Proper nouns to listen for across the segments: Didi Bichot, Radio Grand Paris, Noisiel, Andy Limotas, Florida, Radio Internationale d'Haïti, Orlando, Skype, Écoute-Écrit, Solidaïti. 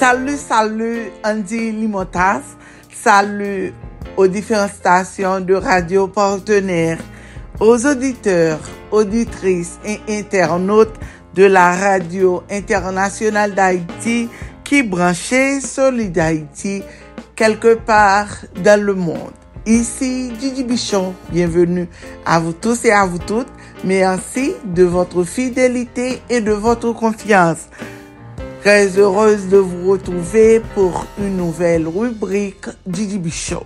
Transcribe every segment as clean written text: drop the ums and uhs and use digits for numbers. Salut Andy Limotas, salut aux différentes stations de radio partenaires, aux auditeurs, auditrices et internautes de la Radio Internationale d'Haïti qui branchait Solidaïti quelque part dans le monde. Ici Didi Bichot, bienvenue à vous tous et à vous toutes. Merci de votre fidélité et de votre confiance. Très heureuse de vous retrouver pour une nouvelle rubrique Didi Bichot.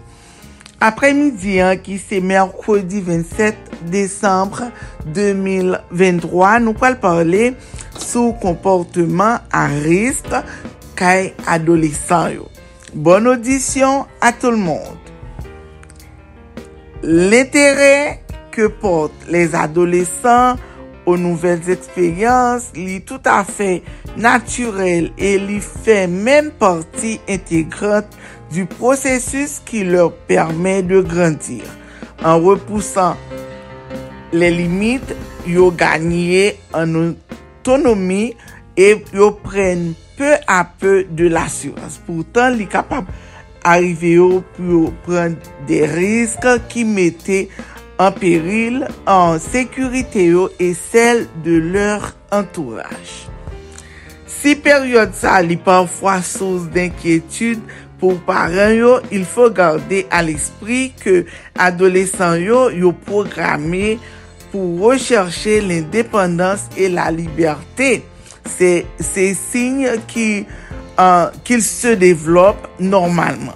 Après-midi, qui c'est mercredi 27 décembre 2023, nous allons parler sur comportement à risque chez adolescents. Bonne audition à tout le monde. L'intérêt que portent les adolescents aux nouvelles expériences, il est tout à fait naturel et il fait même partie intégrante du processus qui leur permet de grandir. En repoussant les limites, ils gagnent en autonomie et ils prennent peu à peu de l'assurance. Pourtant, ils sont capables d'arriver pour prendre des risques qui mettaient en péril, en sécurité et celle de leur entourage. Si période ça est parfois source d'inquiétude pour parents, il faut garder à l'esprit que adolescents yo programmés pour rechercher l'indépendance et la liberté. C'est ces signes qu'ils se développent normalement.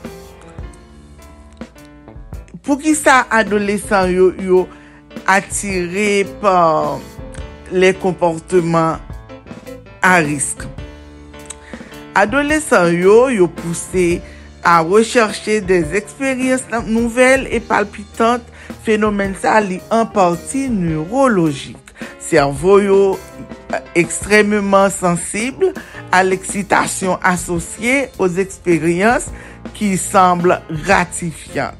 Pour qui ça adolescents yo attirés par les comportements à risque. Adolescents yo poussés à rechercher des expériences nouvelles et palpitantes, phénomène ça li en partie neurologique. Cerveau yo extrêmement sensible à l'excitation associée aux expériences qui semblent gratifiantes.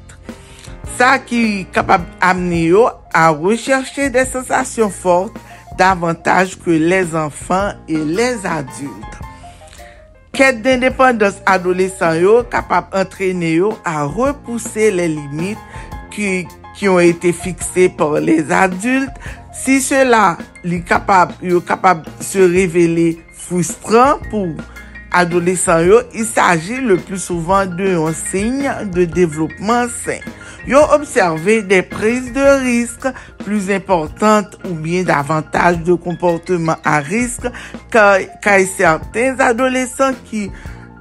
Ça qui est capable d'amener à rechercher des sensations fortes davantage que les enfants et les adultes. Quête d'indépendance adolescent capable d'entraîner à repousser les limites qui ont été fixées par les adultes. Si cela est capable de se révéler frustrant pour adolescents, il s'agit le plus souvent d'un signe de développement sain. Ils ont observé des prises de risque plus importantes ou bien davantage de comportements à risque qu'à certains adolescents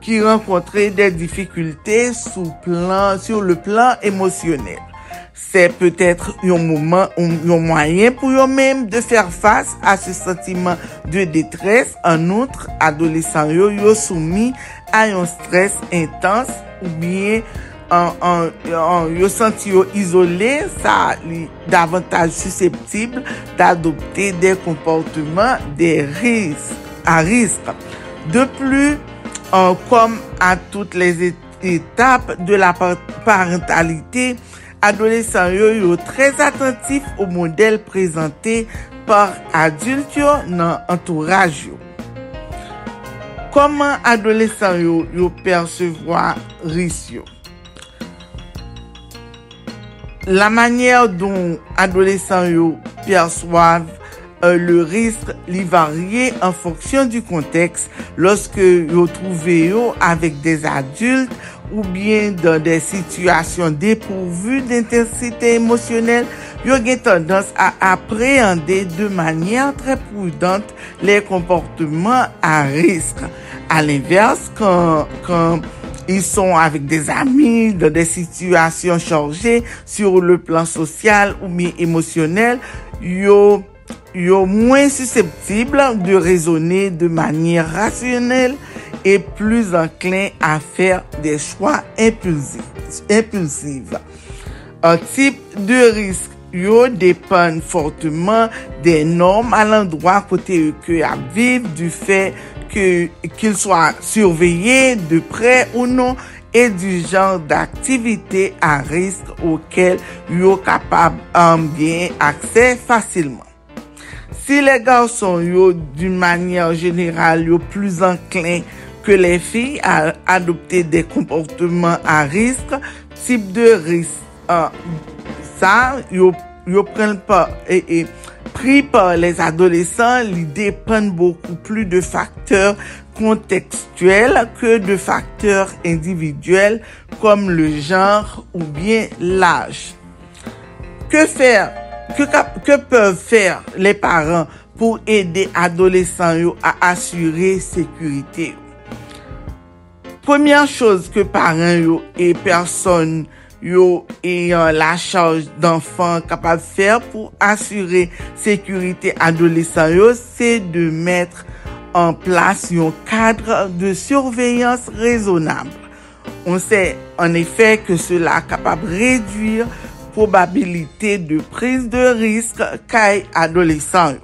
qui rencontraient des difficultés sur le plan émotionnel. C'est peut-être un moyen pour eux-mêmes de faire face à ce sentiment de détresse. En outre, adolescents sont soumis à un stress intense ou bien yo senti yo isolé, ça li davantage susceptible d'adopter des comportements à risque. De plus, comme à toutes les étapes de la parentalité, adolescents yo très attentifs au modèle présenté par adultes dans entourage yo. Comment adolescents yo percevoir risque yo? La manière dont adolescents perçoivent le risque varie en fonction du contexte. Lorsque vous trouvez avec des adultes ou bien dans des situations dépourvues d'intensité émotionnelle, vous avez tendance à appréhender de manière très prudente les comportements à risque. À l'inverse, quand ils sont avec des amis, dans des situations chargées sur le plan social ou bien émotionnel, yo moins susceptibles de raisonner de manière rationnelle et plus enclins à faire des choix impulsifs. Un type de risque dépend fortement des normes à l'endroit côté que à vivre du fait qu'ils soient surveillés de près ou non et du genre d'activité à risque auquel ils sont capables bien accès facilement. Si les garçons, d'une manière générale, sont plus enclins que les filles à adopter des comportements à risque, type de risque. Ça, ils prennent pas et pris par les adolescents, ils dépendent beaucoup plus de facteurs contextuels que de facteurs individuels comme le genre ou bien l'âge. Que faire? Que peuvent faire les parents pour aider adolescents à assurer sécurité? Première chose que parents et personnes ayant la charge d'enfants capables de faire pour assurer sécurité adolescents, c'est de mettre en place un cadre de surveillance raisonnable. On sait en effet que cela est capable de réduire probabilité de prise de risque chez adolescents.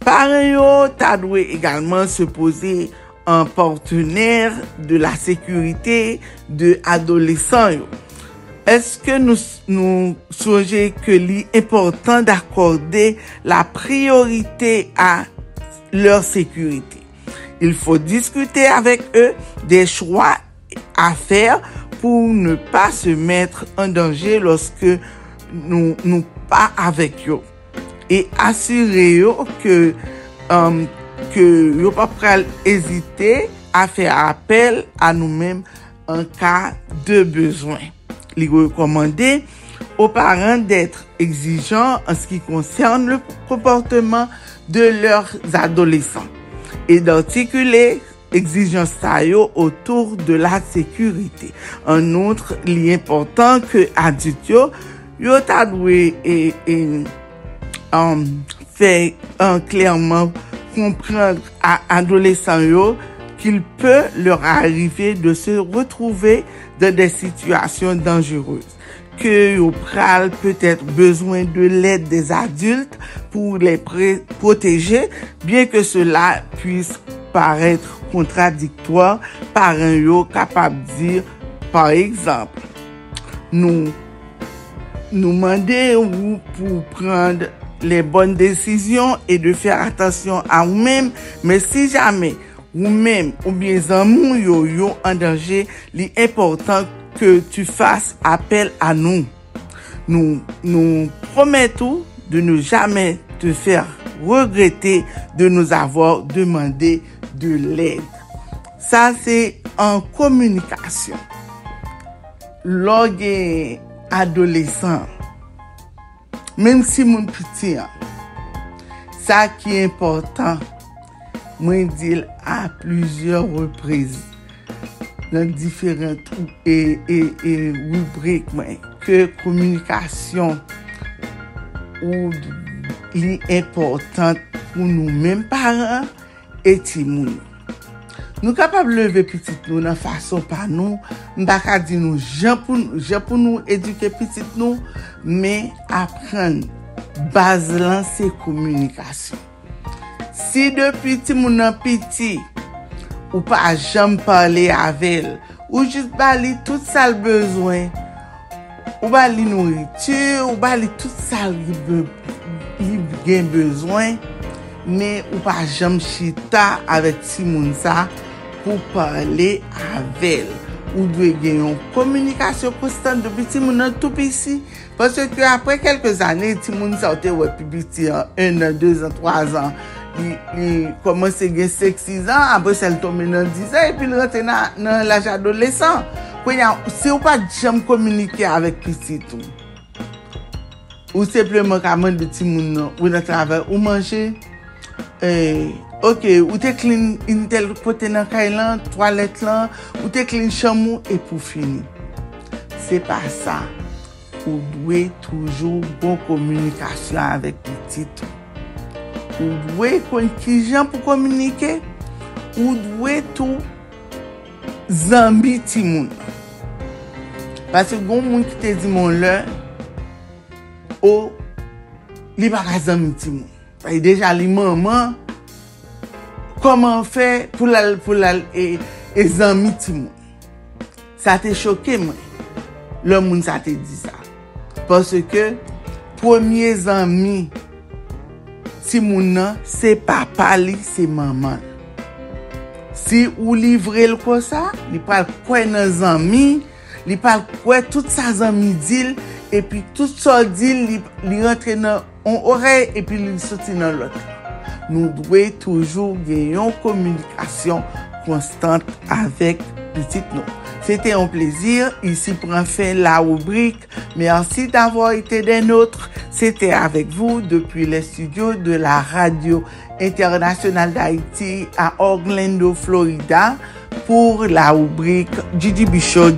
Parents doivent également se poser en partenaire de la sécurité de adolescents. Est-ce que nous songeons que l'important d'accorder la priorité à leur sécurité? Il faut discuter avec eux des choix à faire pour ne pas se mettre en danger lorsque nous pas avec eux et assurer que nous pas prêt hésiter à faire appel à nous-mêmes en cas de besoin. Il recommandé aux parents d'être exigeants en ce qui concerne le comportement de leurs adolescents et d'articuler exigences autour de la sécurité. En outre, il est important que adultes fait clairement comprendre à adolescents qu'il peut leur arriver de se retrouver dans des situations dangereuses, que au pral peut-être besoin de l'aide des adultes pour les protéger, bien que cela puisse paraître contradictoire par un yo capable de dire, par exemple, nous demander ou pour prendre les bonnes décisions et de faire attention à vous-même, mais si jamais vous-même ou bien amour yo en danger, il est important que tu fasses appel à nous. Nous promettons de ne jamais te faire regretter de nous avoir demandé de l'aide. Ça c'est en communication. Lorsque adolescent, même si mon petit, ça qui est important. Moi, dit à plusieurs reprises dans différentes et rubriques que communication ou l'important pour nous-mêmes parents et timouns. Nous capables de lever petit nous dans façon par nous, m'baka dire nous gens pour nous éduquer petit nous, mais apprendre base là c'est communication. Si depuis petit mon petit ou pas jamais parler avec elle ou juste bali tout ça le besoin ou bali nourriture ou bali tout ça il besoin mais ou pas jamais chita avec petit mon ça pour parler avec elle ou doit gagner une communication constante depuis petit mon tout petit parce que après quelques années petit mon ça était ouais petit 1 an 2 ans 3 ans il commence à gagner 6 ans, après c'est tombé dans 10 ans, et puis il rentre dans l'âge adolescent. Si vous pas jamais communiquer avec petit tout, ou simplement qu'à manger de petit monde, ou dans le travail, ou manger, ok, ou t'es clean, une telle côté dans la toilette là, ou t'es clean chamou, et pour finir. C'est pas ça. Vous devez toujours bonne communication avec petit tout. Ou doué qui gens pour communiquer ou doué tout zambi timoun parce que gon moun qui te dit mon leur oh li pa ka zambi timoun parce déjà li maman comment faire pour la et zambi timoun ça te choqué moi le moun ça te dit ça parce que premier zami Timouna, c'est papa, c'est maman. Si ou livrer le comme ça, il parle quoi nos amis, il parle quoi toutes ses amis dit et puis tout ça dit il rentre dans on oreille et puis il sorti dans l'autre. Nous devons toujours gagner en communication constante avec petite nous. C'était un plaisir. Ici prend fin la rubrique. Merci d'avoir été des nôtres. C'était avec vous depuis les studios de la Radio Internationale d'Haïti à Orlando, Florida, pour la rubrique Didi Bichot.